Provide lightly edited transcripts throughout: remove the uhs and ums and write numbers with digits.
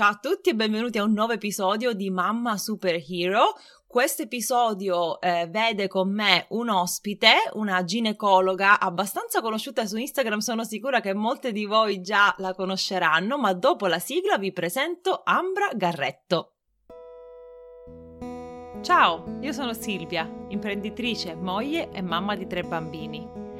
Ciao a tutti e benvenuti a un nuovo episodio di Mamma Superhero. Questo episodio vede con me un ospite, una ginecologa abbastanza conosciuta su Instagram, sono sicura che molte di voi già la conosceranno, ma dopo la sigla vi presento Ambra Garretto. Ciao, io sono Silvia, imprenditrice, moglie e mamma di 3 bambini.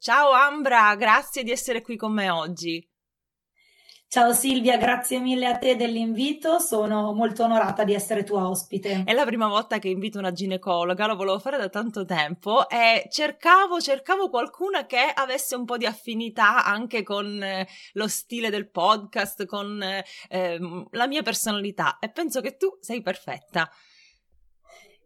Ciao Ambra, grazie di essere qui con me oggi. Ciao Silvia, grazie mille a te dell'invito, sono molto onorata di essere tua ospite. È la prima volta che invito una ginecologa, lo volevo fare da tanto tempo e cercavo qualcuna che avesse un po' di affinità anche con lo stile del podcast, con la mia personalità, e penso che tu sei perfetta.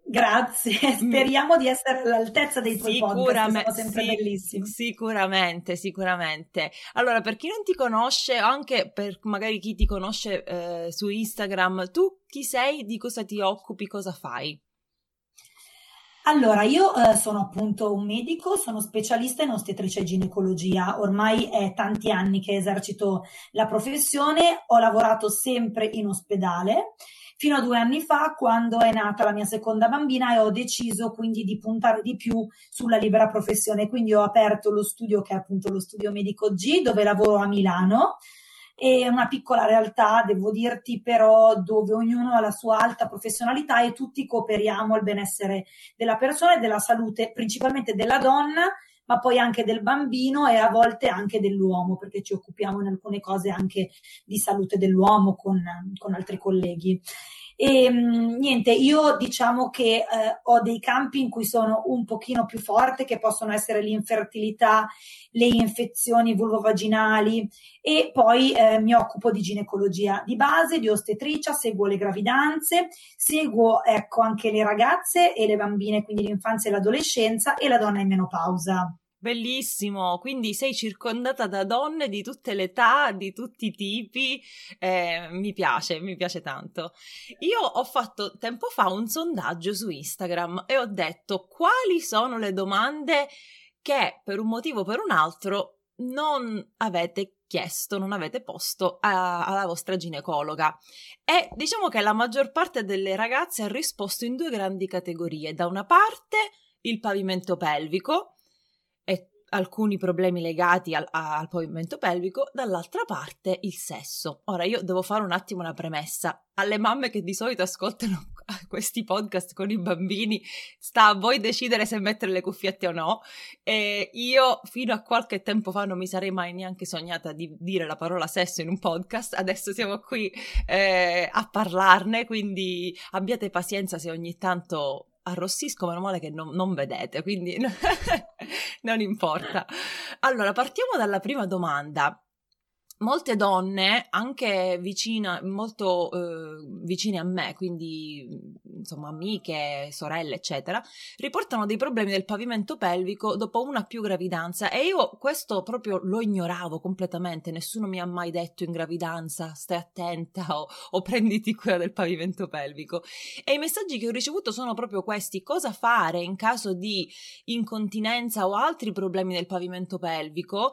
Grazie, speriamo di essere all'altezza dei tuoi podcast, sono sempre bellissimi. Sicuramente. Allora, per chi non ti conosce, o anche per magari chi ti conosce su Instagram, tu chi sei, di cosa ti occupi, cosa fai? Allora, io sono appunto un medico, sono specialista in ostetricia e ginecologia, ormai è tanti anni che esercito la professione, ho lavorato sempre in ospedale, fino a 2 anni fa, quando è nata la mia seconda bambina, e ho deciso quindi di puntare di più sulla libera professione, quindi ho aperto lo studio che è appunto lo studio Medico G, dove lavoro a Milano. È una piccola realtà, devo dirti, però dove ognuno ha la sua alta professionalità e tutti cooperiamo al benessere della persona e della salute, principalmente della donna, ma poi anche del bambino e a volte anche dell'uomo, perché ci occupiamo in alcune cose anche di salute dell'uomo con altri colleghi. E niente, io diciamo che ho dei campi in cui sono un pochino più forte, che possono essere l'infertilità, le infezioni vulvovaginali, e poi mi occupo di ginecologia di base, di ostetricia, seguo le gravidanze, seguo anche le ragazze e le bambine, quindi l'infanzia e l'adolescenza e la donna in menopausa. Bellissimo, quindi sei circondata da donne di tutte le età, di tutti i tipi, mi piace tanto. Io ho fatto tempo fa un sondaggio su Instagram e ho detto quali sono le domande che per un motivo o per un altro non avete chiesto, non avete posto alla vostra ginecologa, e diciamo che la maggior parte delle ragazze ha risposto in 2 grandi categorie, da una parte il pavimento pelvico, alcuni problemi legati al pavimento pelvico, dall'altra parte il sesso. Ora io devo fare un attimo una premessa alle mamme che di solito ascoltano questi podcast con i bambini: sta a voi decidere se mettere le cuffiette o no, e io fino a qualche tempo fa non mi sarei mai neanche sognata di dire la parola sesso in un podcast. Adesso siamo qui a parlarne, quindi abbiate pazienza se ogni tanto arrossisco, meno male che non vedete, quindi non importa. Allora, partiamo dalla prima domanda. Molte donne, anche vicine a me, quindi insomma amiche, sorelle, eccetera, riportano dei problemi del pavimento pelvico dopo una più gravidanza, e io questo proprio lo ignoravo completamente, nessuno mi ha mai detto in gravidanza stai attenta o prenditi cura del pavimento pelvico, e i messaggi che ho ricevuto sono proprio questi: cosa fare in caso di incontinenza o altri problemi del pavimento pelvico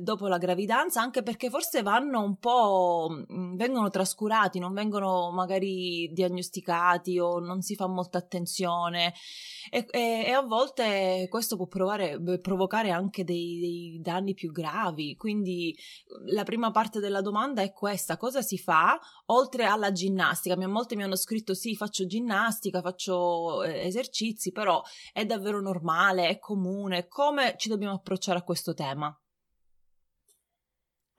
dopo la gravidanza, anche perché forse vengono trascurati, non vengono magari diagnosticati o non si fa molta attenzione, e a volte questo può provocare anche dei danni più gravi. Quindi la prima parte della domanda è questa: cosa si fa oltre alla ginnastica? Molti mi hanno scritto sì, faccio ginnastica, faccio esercizi, però è davvero normale, è comune? Come ci dobbiamo approcciare a questo tema?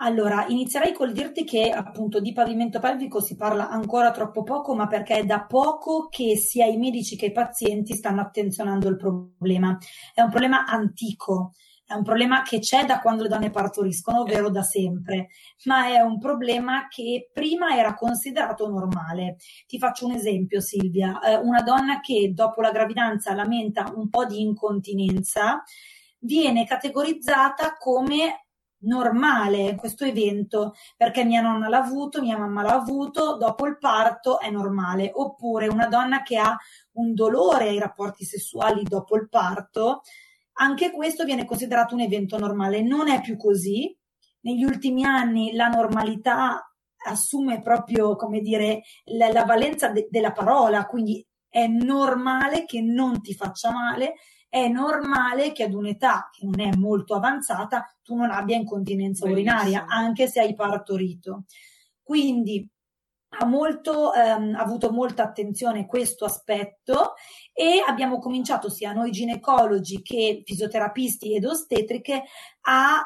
Allora, inizierei col dirti che appunto di pavimento pelvico si parla ancora troppo poco, ma perché è da poco che sia i medici che i pazienti stanno attenzionando il problema. È un problema antico. è un problema che c'è da quando le donne partoriscono, ovvero da sempre, ma è un problema che prima era considerato normale. Ti faccio un esempio, Silvia, una donna che dopo la gravidanza lamenta un po' di incontinenza viene categorizzata come normale questo evento, perché mia nonna l'ha avuto, mia mamma l'ha avuto, dopo il parto è normale. Oppure una donna che ha un dolore ai rapporti sessuali dopo il parto, anche questo viene considerato un evento normale. Non è più così. Negli ultimi anni la normalità assume proprio, come dire, la valenza della parola, quindi è normale che non ti faccia male, è normale che ad un'età che non è molto avanzata tu non abbia incontinenza urinaria, anche se hai partorito. Quindi ha avuto molta attenzione questo aspetto, e abbiamo cominciato sia noi ginecologi che fisioterapisti ed ostetriche a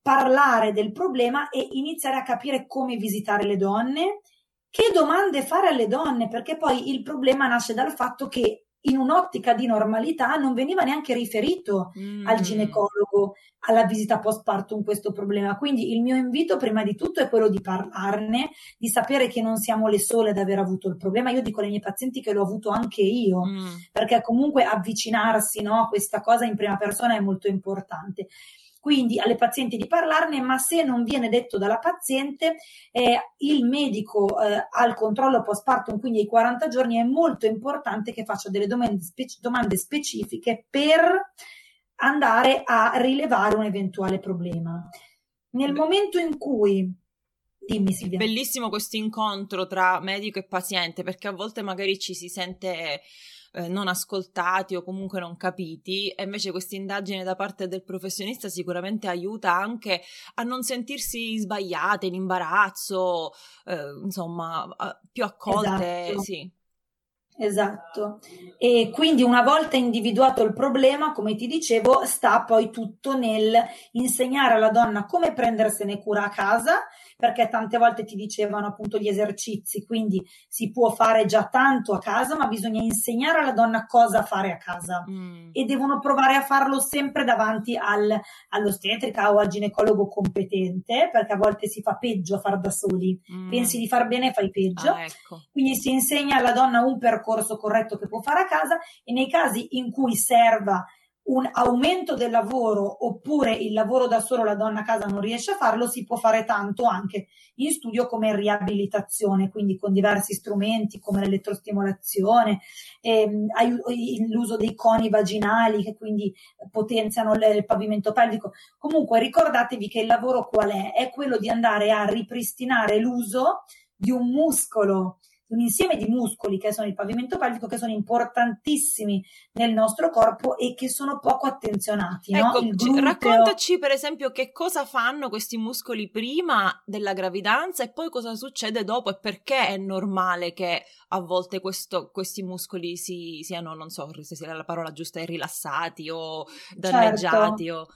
parlare del problema e iniziare a capire come visitare le donne, che domande fare alle donne, perché poi il problema nasce dal fatto che in un'ottica di normalità non veniva neanche riferito al ginecologo, alla visita post partum, questo problema. Quindi il mio invito prima di tutto è quello di parlarne, di sapere che non siamo le sole ad aver avuto il problema. Io dico alle mie pazienti che l'ho avuto anche io, perché comunque avvicinarsi, no, a questa cosa in prima persona è molto importante. Quindi alle pazienti di parlarne, ma se non viene detto dalla paziente, il medico al controllo postpartum, quindi ai 40 giorni, è molto importante che faccia delle domande specifiche per andare a rilevare un eventuale problema. Nel momento in cui... Dimmi, Silvia. È bellissimo questo incontro tra medico e paziente, perché a volte magari ci si sente... non ascoltati o comunque non capiti, e invece questa indagine da parte del professionista sicuramente aiuta anche a non sentirsi sbagliate, in imbarazzo, insomma, più accolte. Esatto. Sì. Esatto. E quindi una volta individuato il problema, come ti dicevo, sta poi tutto nel insegnare alla donna come prendersene cura a casa, perché tante volte ti dicevano appunto gli esercizi, quindi si può fare già tanto a casa, ma bisogna insegnare alla donna cosa fare a casa e devono provare a farlo sempre davanti all'ostetrica o al ginecologo competente, perché a volte si fa peggio a far da soli, pensi di far bene e fai peggio. Ah, ecco. Quindi si insegna alla donna un percorso corretto che può fare a casa, e nei casi in cui serva un aumento del lavoro oppure il lavoro da solo la donna a casa non riesce a farlo, si può fare tanto anche in studio come riabilitazione, quindi con diversi strumenti come l'elettrostimolazione, l'uso dei coni vaginali che quindi potenziano il pavimento pelvico. Comunque ricordatevi che il lavoro qual è? È quello di andare a ripristinare l'uso di un muscolo, un insieme di muscoli che sono il pavimento pelvico, che sono importantissimi nel nostro corpo e che sono poco attenzionati. Ecco, no? Raccontaci per esempio che cosa fanno questi muscoli prima della gravidanza e poi cosa succede dopo, e perché è normale che a volte questi muscoli siano, non so se sia la parola giusta, rilassati o danneggiati. Certo.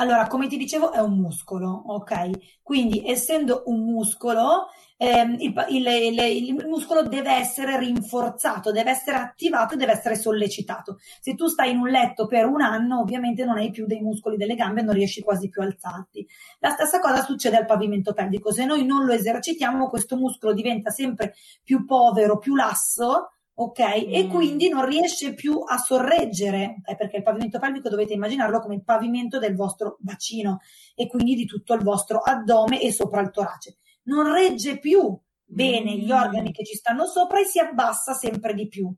Allora, come ti dicevo, è un muscolo, ok? Quindi, essendo un muscolo, il muscolo deve essere rinforzato, deve essere attivato e deve essere sollecitato. Se tu stai in un letto per un anno, ovviamente non hai più dei muscoli delle gambe, non riesci quasi più a alzarti. La stessa cosa succede al pavimento pelvico. Se noi non lo esercitiamo, questo muscolo diventa sempre più povero, più lasso, ok? E quindi non riesce più a sorreggere, perché il pavimento pelvico dovete immaginarlo come il pavimento del vostro bacino e quindi di tutto il vostro addome e sopra il torace. Non regge più bene gli organi che ci stanno sopra e si abbassa sempre di più,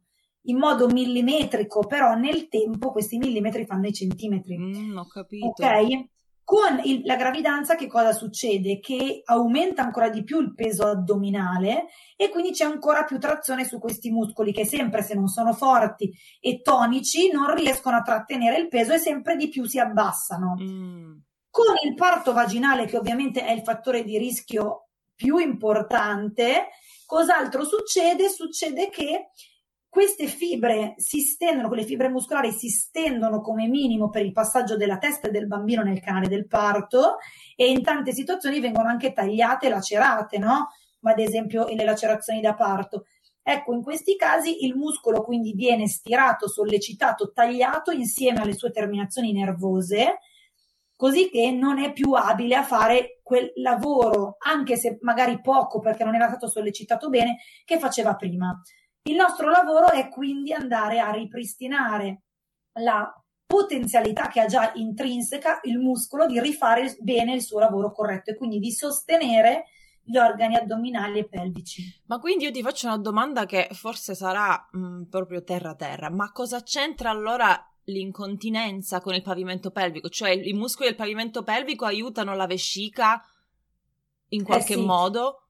in modo millimetrico, però nel tempo questi millimetri fanno i centimetri. Ho capito. Ok? Con la gravidanza che cosa succede? Che aumenta ancora di più il peso addominale e quindi c'è ancora più trazione su questi muscoli che sempre, se non sono forti e tonici, non riescono a trattenere il peso e sempre di più si abbassano. Con il parto vaginale, che ovviamente è il fattore di rischio più importante, cos'altro succede? Succede che queste fibre si stendono, quelle fibre muscolari si stendono come minimo per il passaggio della testa del bambino nel canale del parto, e in tante situazioni vengono anche tagliate e lacerate, no? Ma ad esempio nelle lacerazioni da parto. Ecco, in questi casi il muscolo quindi viene stirato, sollecitato, tagliato insieme alle sue terminazioni nervose, così che non è più abile a fare quel lavoro, anche se magari poco perché non era stato sollecitato bene, che faceva prima. Il nostro lavoro è quindi andare a ripristinare la potenzialità che ha già intrinseca il muscolo di rifare bene il suo lavoro corretto e quindi di sostenere gli organi addominali e pelvici. Ma quindi io ti faccio una domanda che forse sarà proprio terra terra, ma cosa c'entra allora l'incontinenza con il pavimento pelvico? Cioè i muscoli del pavimento pelvico aiutano la vescica in qualche modo?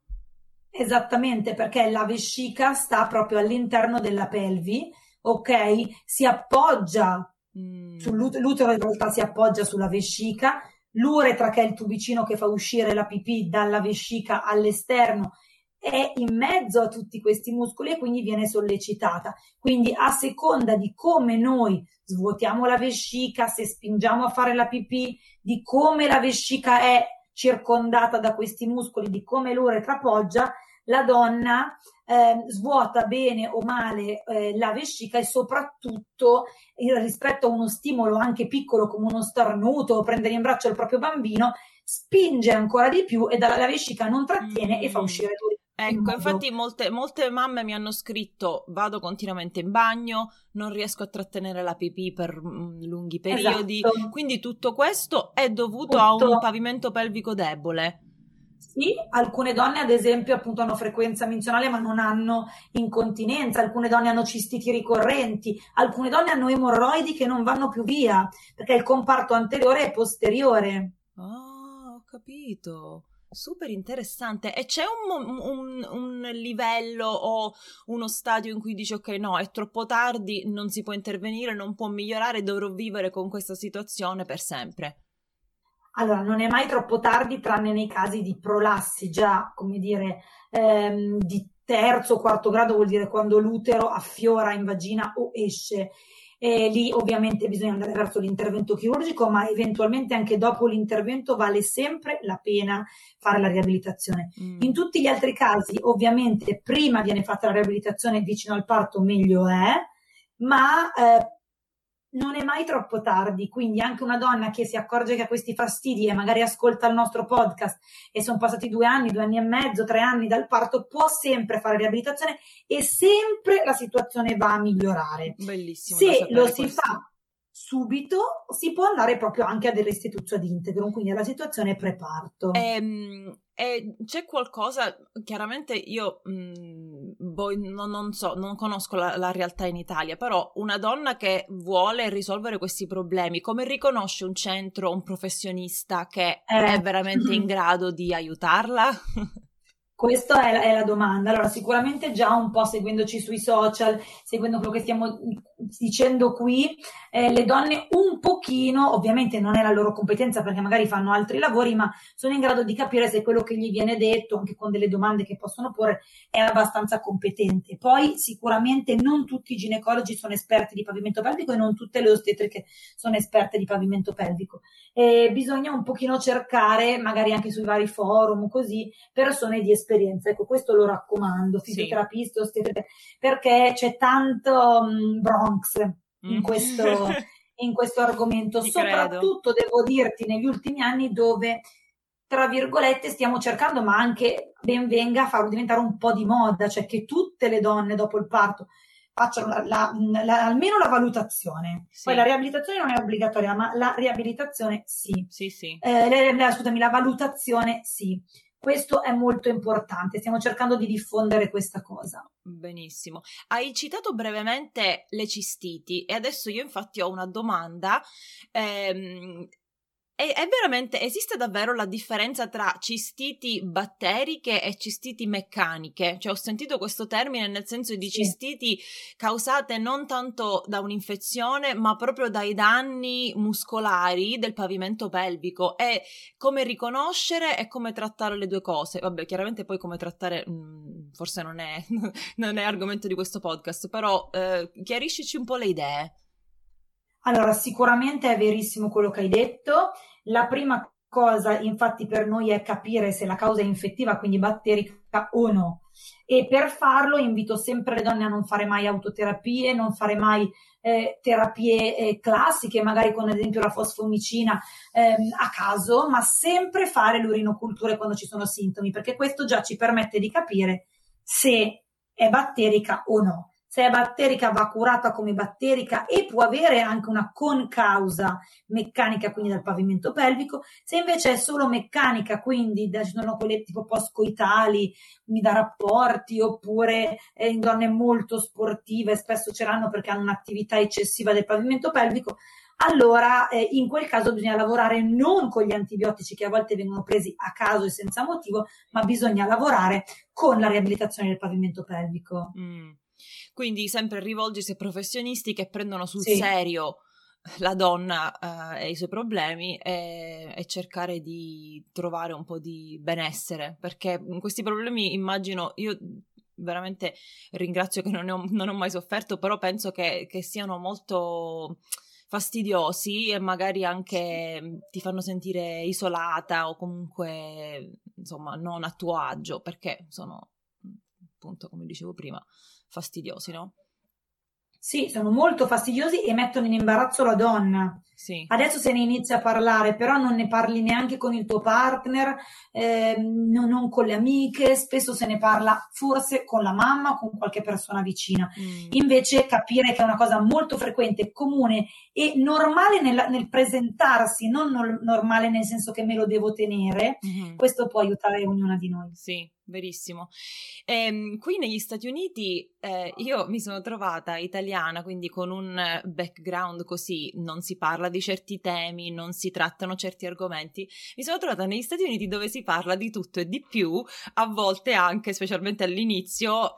Esattamente, perché la vescica sta proprio all'interno della pelvi, ok? Si appoggia sull'utero, in realtà si appoggia sulla vescica. L'uretra, che è il tubicino che fa uscire la pipì dalla vescica all'esterno, è in mezzo a tutti questi muscoli e quindi viene sollecitata. Quindi a seconda di come noi svuotiamo la vescica, se spingiamo a fare la pipì, di come la vescica è circondata da questi muscoli, di come l'uretra appoggia, la donna svuota bene o male la vescica e soprattutto rispetto a uno stimolo anche piccolo come uno starnuto o prendere in braccio il proprio bambino, spinge ancora di più e dalla vescica non trattiene e fa uscire tutto. Ecco, infatti molte mamme mi hanno scritto: vado continuamente in bagno, non riesco a trattenere la pipì per lunghi periodi. Esatto. Quindi tutto questo è dovuto a un pavimento pelvico debole. Sì, alcune donne ad esempio appunto hanno frequenza menzionale ma non hanno incontinenza, alcune donne hanno cistiti ricorrenti, alcune donne hanno emorroidi che non vanno più via perché il comparto anteriore e posteriore. Ah, ho capito, super interessante. E c'è un livello o uno stadio in cui dici ok, no, è troppo tardi, non si può intervenire, non può migliorare, dovrò vivere con questa situazione per sempre? Allora, non è mai troppo tardi, tranne nei casi di prolassi già, di terzo o quarto grado, vuol dire quando l'utero affiora in vagina o esce. Lì ovviamente bisogna andare verso l'intervento chirurgico, ma eventualmente anche dopo l'intervento vale sempre la pena fare la riabilitazione. In tutti gli altri casi, ovviamente, prima viene fatta la riabilitazione vicino al parto, meglio è, ma non è mai troppo tardi, quindi anche una donna che si accorge che ha questi fastidi e magari ascolta il nostro podcast e sono passati 2 anni, 2 anni e mezzo, 3 anni dal parto, può sempre fare riabilitazione e sempre la situazione va a migliorare. Bellissimo. Se lo si fa subito si può andare proprio anche a delle restituzioni ad integrum, quindi alla situazione preparto. C'è qualcosa, chiaramente io non so, non conosco la realtà in Italia, però una donna che vuole risolvere questi problemi, come riconosce un centro, un professionista che è veramente in grado di aiutarla? Questa è la domanda. Allora, sicuramente già un po' seguendoci sui social, seguendo quello che stiamo dicendo qui, le donne un pochino, ovviamente non è la loro competenza perché magari fanno altri lavori, ma sono in grado di capire se quello che gli viene detto, anche con delle domande che possono porre, è abbastanza competente. Poi sicuramente non tutti i ginecologi sono esperti di pavimento pelvico e non tutte le ostetriche sono esperte di pavimento pelvico. Bisogna un pochino cercare, magari anche sui vari forum, così, persone di esperienza. Ecco, questo lo raccomando, fisioterapisti, ostetriche, perché c'è tanto Bronx in questo argomento, soprattutto devo dirti negli ultimi anni, dove tra virgolette stiamo cercando, ma anche ben venga, farlo diventare un po' di moda, cioè che tutte le donne dopo il parto facciano almeno la valutazione. Poi la riabilitazione non è obbligatoria, ma la riabilitazione sì. La valutazione sì. Questo è molto importante, stiamo cercando di diffondere questa cosa. Benissimo. Hai citato brevemente le cistiti e adesso io infatti ho una domanda. È veramente, esiste davvero la differenza tra cistiti batteriche e cistiti meccaniche? Cioè, ho sentito questo termine nel senso di cistiti causate non tanto da un'infezione, ma proprio dai danni muscolari del pavimento pelvico. E come riconoscere e come trattare le due cose? Vabbè, chiaramente poi come trattare forse non è argomento di questo podcast, però chiariscici un po' le idee. Allora, sicuramente è verissimo quello che hai detto. La prima cosa infatti per noi è capire se la causa è infettiva, quindi batterica o no. E per farlo invito sempre le donne a non fare mai autoterapie, non fare mai terapie classiche, magari con ad esempio la fosfomicina a caso, ma sempre fare l'urinocultura quando ci sono sintomi, perché questo già ci permette di capire se è batterica o no. Se è batterica va curata come batterica e può avere anche una concausa meccanica, quindi dal pavimento pelvico. Se invece è solo meccanica, quindi ci sono quelle tipo postcoitali, da rapporti, oppure in donne molto sportive, spesso ce l'hanno perché hanno un'attività eccessiva del pavimento pelvico, allora in quel caso bisogna lavorare non con gli antibiotici che a volte vengono presi a caso e senza motivo, ma bisogna lavorare con la riabilitazione del pavimento pelvico. Quindi sempre rivolgersi a professionisti che prendono sul serio la donna e i suoi problemi e cercare di trovare un po' di benessere, perché questi problemi immagino, io veramente ringrazio che non ho mai sofferto, però penso che siano molto fastidiosi e magari anche ti fanno sentire isolata o comunque insomma non a tuo agio, perché sono appunto, come dicevo prima, fastidiosi, no? Sì, sono molto fastidiosi e mettono in imbarazzo la donna. Sì. Adesso se ne inizia a parlare, però non ne parli neanche con il tuo partner, non con le amiche, spesso se ne parla forse con la mamma o con qualche persona vicina. Invece capire che è una cosa molto frequente, comune e normale nel presentarsi, non normale nel senso che me lo devo tenere, questo può aiutare ognuna di noi. Sì. Verissimo. Qui negli Stati Uniti io mi sono trovata italiana, quindi con un background così, non si parla di certi temi, non si trattano certi argomenti. Mi sono trovata negli Stati Uniti dove si parla di tutto e di più, a volte anche, specialmente all'inizio,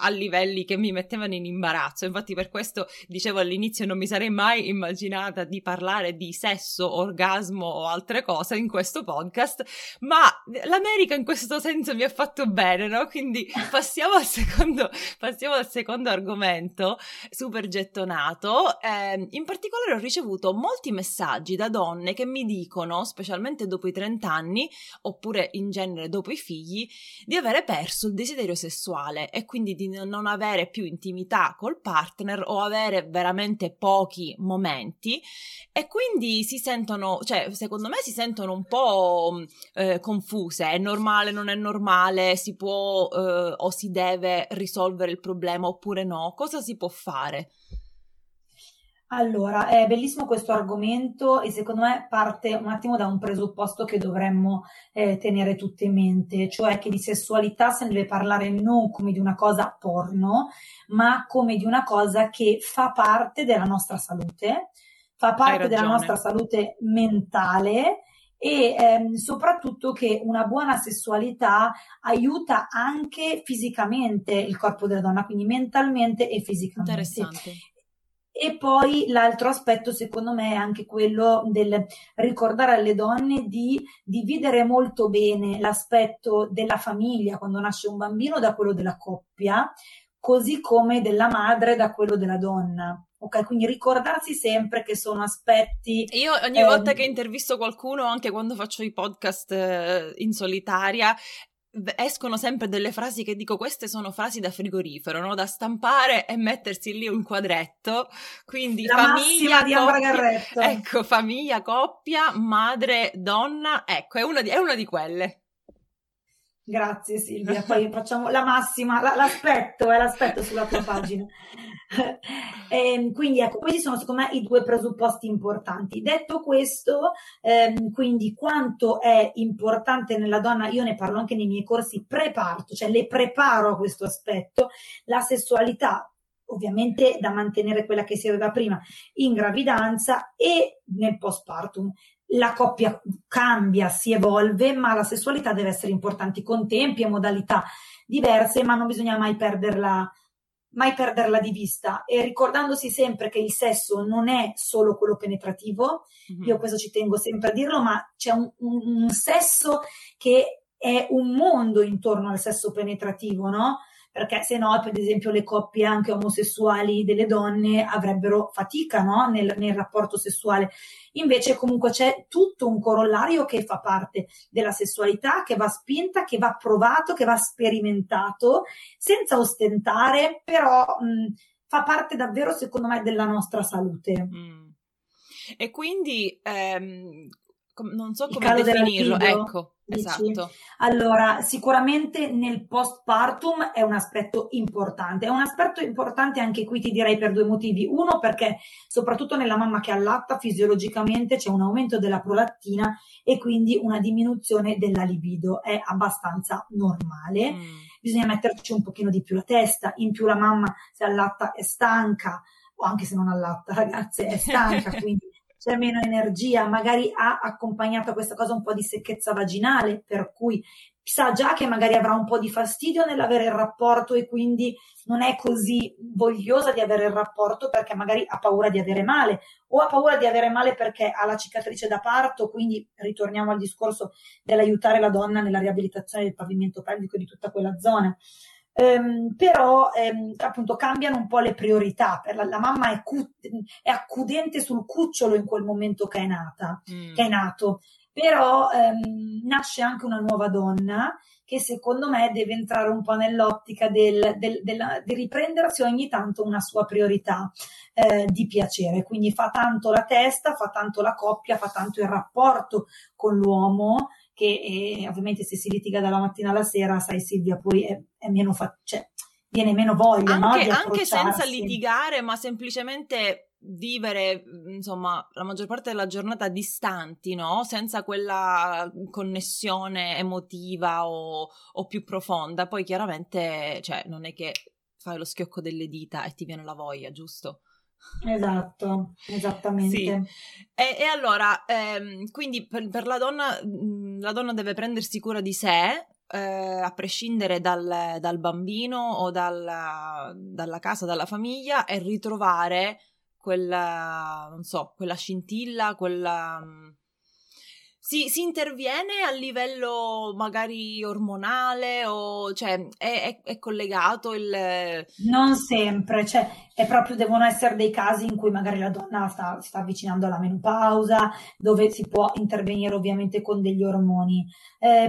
a livelli che mi mettevano in imbarazzo. Infatti per questo dicevo all'inizio non mi sarei mai immaginata di parlare di sesso, orgasmo o altre cose in questo podcast, ma l'America in questo senso mi ha fatto bene, no? Quindi passiamo al secondo argomento super gettonato. In particolare ho ricevuto molti messaggi da donne che mi dicono, specialmente dopo i 30 anni, oppure in genere dopo i figli, di avere perso il desiderio sessuale e quindi di non avere più intimità col partner o avere veramente pochi momenti, e quindi si sentono, cioè secondo me si sentono un po' confuse. È normale, non è normale? Si può o si deve risolvere il problema oppure no? Cosa si può fare? Allora, è bellissimo questo argomento e secondo me parte un attimo da un presupposto che dovremmo tenere tutti in mente, cioè che di sessualità se ne deve parlare non come di una cosa porno, ma come di una cosa che fa parte della nostra salute, fa parte della nostra salute mentale, e soprattutto che una buona sessualità aiuta anche fisicamente il corpo della donna, quindi mentalmente e fisicamente. Interessante. E poi l'altro aspetto secondo me è anche quello del ricordare alle donne di dividere molto bene l'aspetto della famiglia quando nasce un bambino da quello della coppia, così come della madre da quello della donna. Ok, quindi ricordarsi sempre che sono aspetti. Io ogni volta che intervisto qualcuno, anche quando faccio i podcast in solitaria, escono sempre delle frasi che dico: queste sono frasi da frigorifero, no? Da stampare e mettersi lì un quadretto. Quindi la famiglia, di Ambra Garretto. Ecco, famiglia, coppia, madre, donna, ecco, è una di quelle. Grazie Silvia, poi facciamo la massima, l'aspetto sulla tua pagina. Quindi ecco, questi sono secondo me i due presupposti importanti. Detto questo, quindi quanto è importante nella donna, io ne parlo anche nei miei corsi preparto, cioè le preparo a questo aspetto, la sessualità ovviamente da mantenere quella che si aveva prima in gravidanza e nel postpartum. La coppia cambia, si evolve, ma la sessualità deve essere importante con tempi e modalità diverse, ma non bisogna mai perderla di vista, e ricordandosi sempre che il sesso non è solo quello penetrativo, io questo ci tengo sempre a dirlo, ma c'è un sesso che è un mondo intorno al sesso penetrativo, no? perché se no, per esempio, le coppie anche omosessuali delle donne avrebbero fatica, no? Nel rapporto sessuale. Invece comunque c'è tutto un corollario che fa parte della sessualità, che va spinta, che va provato, che va sperimentato, senza ostentare, però fa parte davvero, secondo me, della nostra salute. E quindi non so come definirlo, ecco. Esatto. Allora, sicuramente nel postpartum è un aspetto importante. È un aspetto importante anche qui, ti direi, per due motivi. Uno, perché soprattutto nella mamma che allatta fisiologicamente c'è un aumento della prolattina e quindi una diminuzione della libido. È abbastanza normale. Bisogna metterci un pochino di più la testa. In più la mamma, se allatta, è stanca, o anche se non allatta, ragazze, è stanca, quindi c'è meno energia, magari ha accompagnato a questa cosa un po' di secchezza vaginale, per cui sa già che magari avrà un po' di fastidio nell'avere il rapporto e quindi non è così vogliosa di avere il rapporto, perché magari ha paura di avere male, o ha paura di avere male perché ha la cicatrice da parto, quindi ritorniamo al discorso dell'aiutare la donna nella riabilitazione del pavimento pelvico e di tutta quella zona. Però appunto cambiano un po' le priorità. Per la mamma è accudente sul cucciolo in quel momento che è nata, che è nato, però nasce anche una nuova donna che secondo me deve entrare un po' nell'ottica di riprendersi ogni tanto una sua priorità di piacere, quindi fa tanto la testa, fa tanto la coppia, fa tanto il rapporto con l'uomo, che ovviamente se si litiga dalla mattina alla sera, sai Silvia, poi è meno cioè, viene meno voglia anche, no, anche senza litigare, ma semplicemente vivere, insomma, la maggior parte della giornata distanti, no? Senza quella connessione emotiva o più profonda. Poi chiaramente, cioè, non è che fai lo schiocco delle dita e ti viene la voglia, giusto? Esatto, esattamente. Sì. E allora, quindi per la donna deve prendersi cura di sé, a prescindere dal bambino o dalla casa, dalla famiglia, e ritrovare quella, non so, quella scintilla, quella... Si interviene a livello magari ormonale, o cioè è collegato il... Non sempre, cioè è proprio, devono essere dei casi in cui magari la donna sta avvicinando alla menopausa, dove si può intervenire ovviamente con degli ormoni.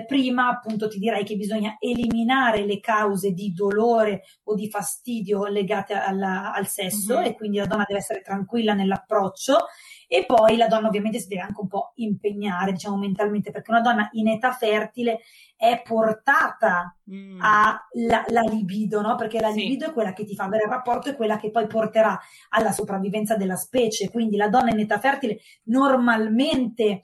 Prima appunto ti direi che bisogna eliminare le cause di dolore o di fastidio legate al sesso, e quindi la donna deve essere tranquilla nell'approccio. E poi la donna ovviamente si deve anche un po' impegnare, diciamo, mentalmente, perché una donna in età fertile è portata alla libido, no? Perché la libido è quella che ti fa avere il rapporto, è quella che poi porterà alla sopravvivenza della specie. Quindi la donna in età fertile normalmente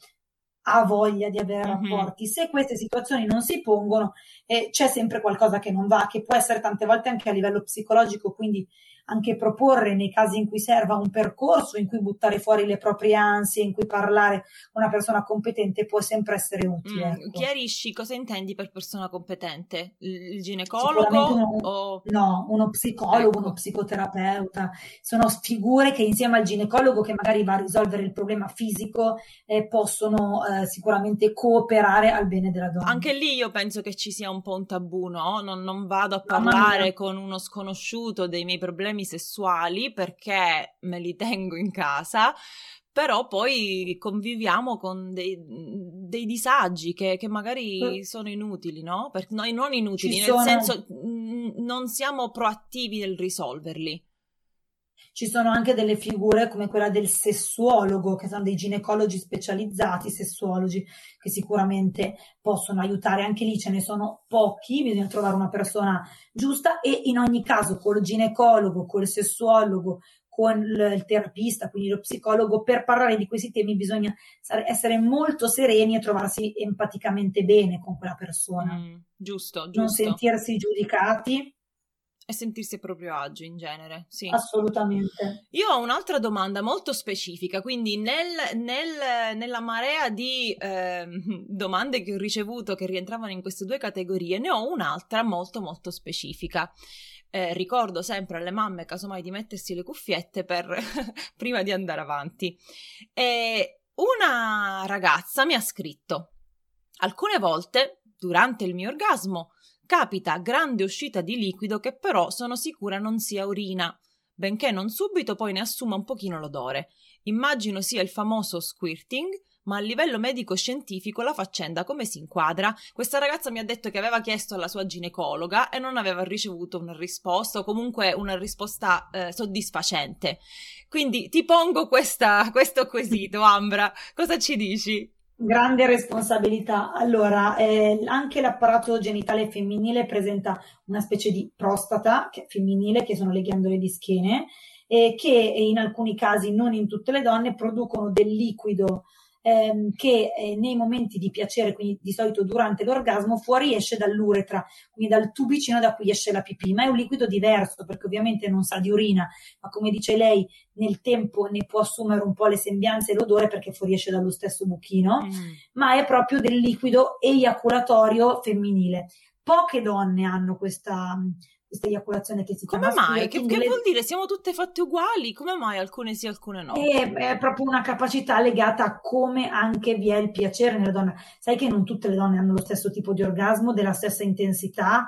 ha voglia di avere rapporti. Se queste situazioni non si pongono, c'è sempre qualcosa che non va, che può essere tante volte anche a livello psicologico, quindi anche proporre, nei casi in cui serva, un percorso in cui buttare fuori le proprie ansie, in cui parlare con una persona competente può sempre essere utile. Ecco. Chiarisci cosa intendi per persona competente? Il ginecologo? No, uno psicologo, ecco. Uno psicoterapeuta. Sono figure che insieme al ginecologo, che magari va a risolvere il problema fisico, possono sicuramente cooperare al bene della donna. Anche lì io penso che ci sia un po' un tabù, no? Non vado a parlare con uno sconosciuto dei miei problemi sessuali perché me li tengo in casa, però poi conviviamo con dei disagi che magari sono inutili, no? Perché noi non inutili, senso non siamo proattivi nel risolverli. Ci sono anche delle figure come quella del sessuologo, che sono dei ginecologi specializzati, sessuologi, che sicuramente possono aiutare. Anche lì ce ne sono pochi, bisogna trovare una persona giusta, e in ogni caso col ginecologo, col sessuologo, con il terapista, quindi lo psicologo, per parlare di questi temi bisogna essere molto sereni e trovarsi empaticamente bene con quella persona. Giusto. Non sentirsi giudicati. E sentirsi a proprio agio in genere, sì. Assolutamente. Io ho un'altra domanda molto specifica, quindi nella marea di domande che ho ricevuto che rientravano in queste due categorie, ne ho un'altra molto molto specifica. Ricordo sempre alle mamme, casomai, di mettersi le cuffiette per prima di andare avanti. E una ragazza mi ha scritto: alcune volte, durante il mio orgasmo, Capita grande uscita di liquido che però sono sicura non sia urina, benché non subito poi ne assuma un pochino l'odore. Immagino sia il famoso squirting, ma a livello medico-scientifico la faccenda come si inquadra? Questa ragazza mi ha detto che aveva chiesto alla sua ginecologa e non aveva ricevuto una risposta, o comunque una risposta soddisfacente. Quindi ti pongo questo quesito, Ambra. Cosa ci dici? Grande responsabilità. Allora, anche l'apparato genitale femminile presenta una specie di prostata femminile, che sono le ghiandole di Skene, che in alcuni casi, non in tutte le donne, producono del liquido che nei momenti di piacere, quindi di solito durante l'orgasmo, fuoriesce dall'uretra, quindi dal tubicino da cui esce la pipì, ma è un liquido diverso perché ovviamente non sa di urina, ma come dice lei nel tempo ne può assumere un po' le sembianze e l'odore perché fuoriesce dallo stesso buchino, ma è proprio del liquido eiaculatorio femminile. Poche donne hanno questa eiaculazione che si chiama. Come mai? Che vuol dire? Siamo tutte fatte uguali? Come mai alcune sì, alcune no? È proprio una capacità legata a come anche vi è il piacere nella donna. Sai che non tutte le donne hanno lo stesso tipo di orgasmo, della stessa intensità,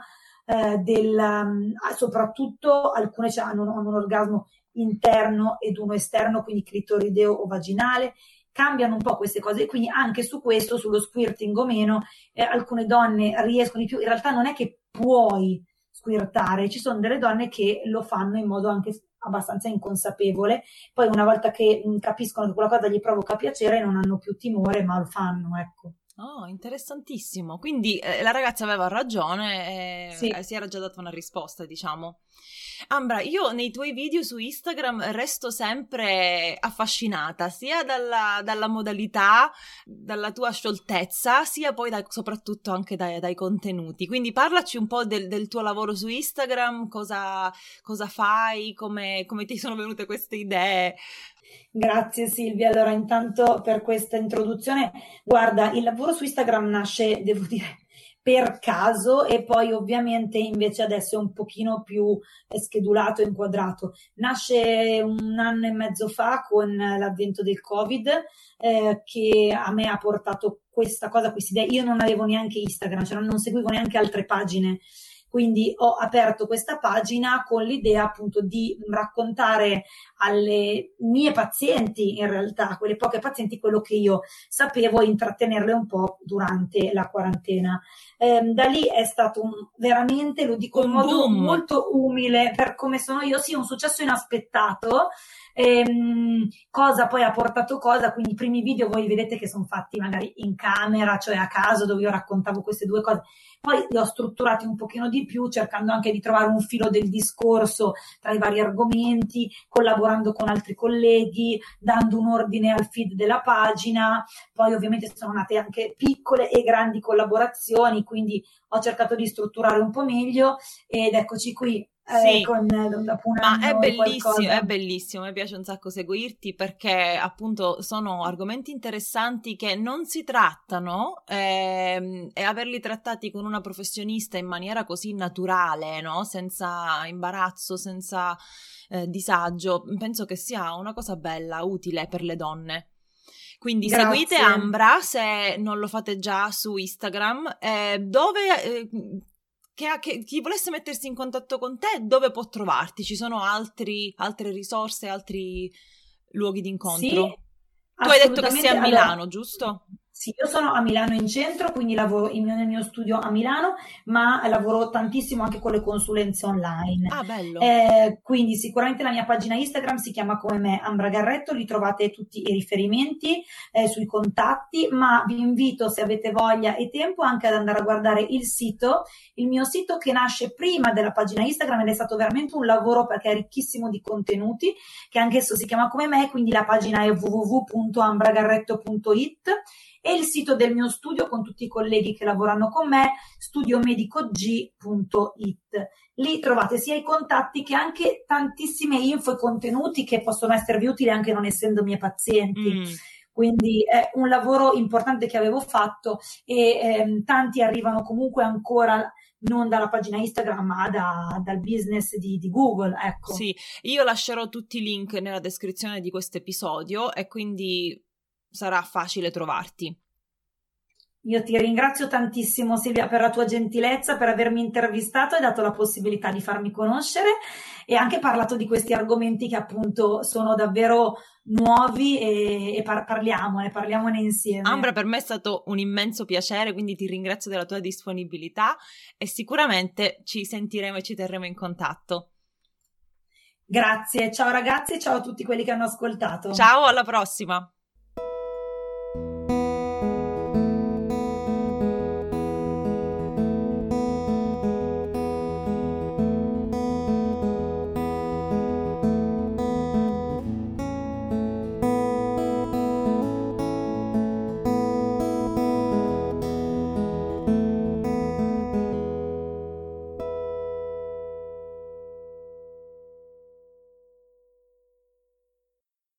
soprattutto alcune hanno un orgasmo interno ed uno esterno, quindi clitorideo o vaginale. Cambiano un po' queste cose, quindi anche su questo, sullo squirting o meno, alcune donne riescono di più. In realtà non è che puoi squirtare, ci sono delle donne che lo fanno in modo anche abbastanza inconsapevole, poi una volta che capiscono che quella cosa gli provoca piacere non hanno più timore, ma lo fanno, ecco. Oh, interessantissimo, quindi la ragazza aveva ragione e sì, si era già data una risposta, diciamo. Ambra, io nei tuoi video su Instagram resto sempre affascinata sia dalla modalità, dalla tua scioltezza, sia poi soprattutto anche dai contenuti, quindi parlaci un po' del tuo lavoro su Instagram, cosa fai, come ti sono venute queste idee. Grazie Silvia, allora intanto per questa introduzione, guarda, il lavoro su Instagram nasce, devo dire, per caso, e poi ovviamente invece adesso è un pochino più schedulato e inquadrato. Nasce 1 anno e mezzo fa con l'avvento del Covid, che a me ha portato questa idea. Io non avevo neanche Instagram, cioè non seguivo neanche altre pagine, quindi ho aperto questa pagina con l'idea appunto di raccontare alle mie pazienti, in realtà quelle poche pazienti, quello che io sapevo, e intrattenerle un po' durante la quarantena. Da lì è stato veramente, lo dico in modo molto umile per come sono io, sì, un successo inaspettato. Cosa poi ha portato cosa, quindi i primi video voi vedete che sono fatti magari in camera, cioè a caso, dove io raccontavo queste due cose, poi li ho strutturati un pochino di più, cercando anche di trovare un filo del discorso tra i vari argomenti, collaborando con altri colleghi, dando un ordine al feed della pagina. Poi ovviamente sono nate anche piccole e grandi collaborazioni, quindi ho cercato di strutturare un po' meglio ed eccoci qui. Sì, ma è bellissimo, mi piace un sacco seguirti perché appunto sono argomenti interessanti che non si trattano, e averli trattati con una professionista in maniera così naturale, no? Senza imbarazzo, senza disagio, penso che sia una cosa bella, utile per le donne. Quindi Grazie. Seguite Ambra se non lo fate già su Instagram, dove... Che chi volesse mettersi in contatto con te, dove può trovarti? Ci sono altre risorse, altri luoghi d'incontro? Sì, tu hai detto che sei a Milano, allora, giusto? Sì, io sono a Milano in centro, quindi lavoro nel mio studio a Milano, ma lavoro tantissimo anche con le consulenze online. Ah, bello! Quindi sicuramente la mia pagina Instagram si chiama come me, Ambra Garretto, lì trovate tutti i riferimenti sui contatti, ma vi invito, se avete voglia e tempo, anche ad andare a guardare il mio sito che nasce prima della pagina Instagram, ed è stato veramente un lavoro perché è ricchissimo di contenuti, che anch'esso si chiama come me, quindi la pagina è www.ambragarretto.it, e il sito del mio studio con tutti i colleghi che lavorano con me, studio Medico G.it. Lì trovate sia i contatti che anche tantissime info e contenuti che possono esservi utili anche non essendo mie pazienti. Quindi è un lavoro importante che avevo fatto e tanti arrivano comunque ancora non dalla pagina Instagram, ma dal business di Google, ecco. Sì, io lascerò tutti i link nella descrizione di questo episodio e quindi sarà facile trovarti. Io ti ringrazio tantissimo, Silvia, per la tua gentilezza, per avermi intervistato e dato la possibilità di farmi conoscere e anche parlato di questi argomenti che appunto sono davvero nuovi e parliamone insieme. Ambra, per me è stato un immenso piacere, quindi ti ringrazio della tua disponibilità e sicuramente ci sentiremo e ci terremo in contatto. Grazie, ciao ragazzi, ciao a tutti quelli che hanno ascoltato. Ciao, alla prossima!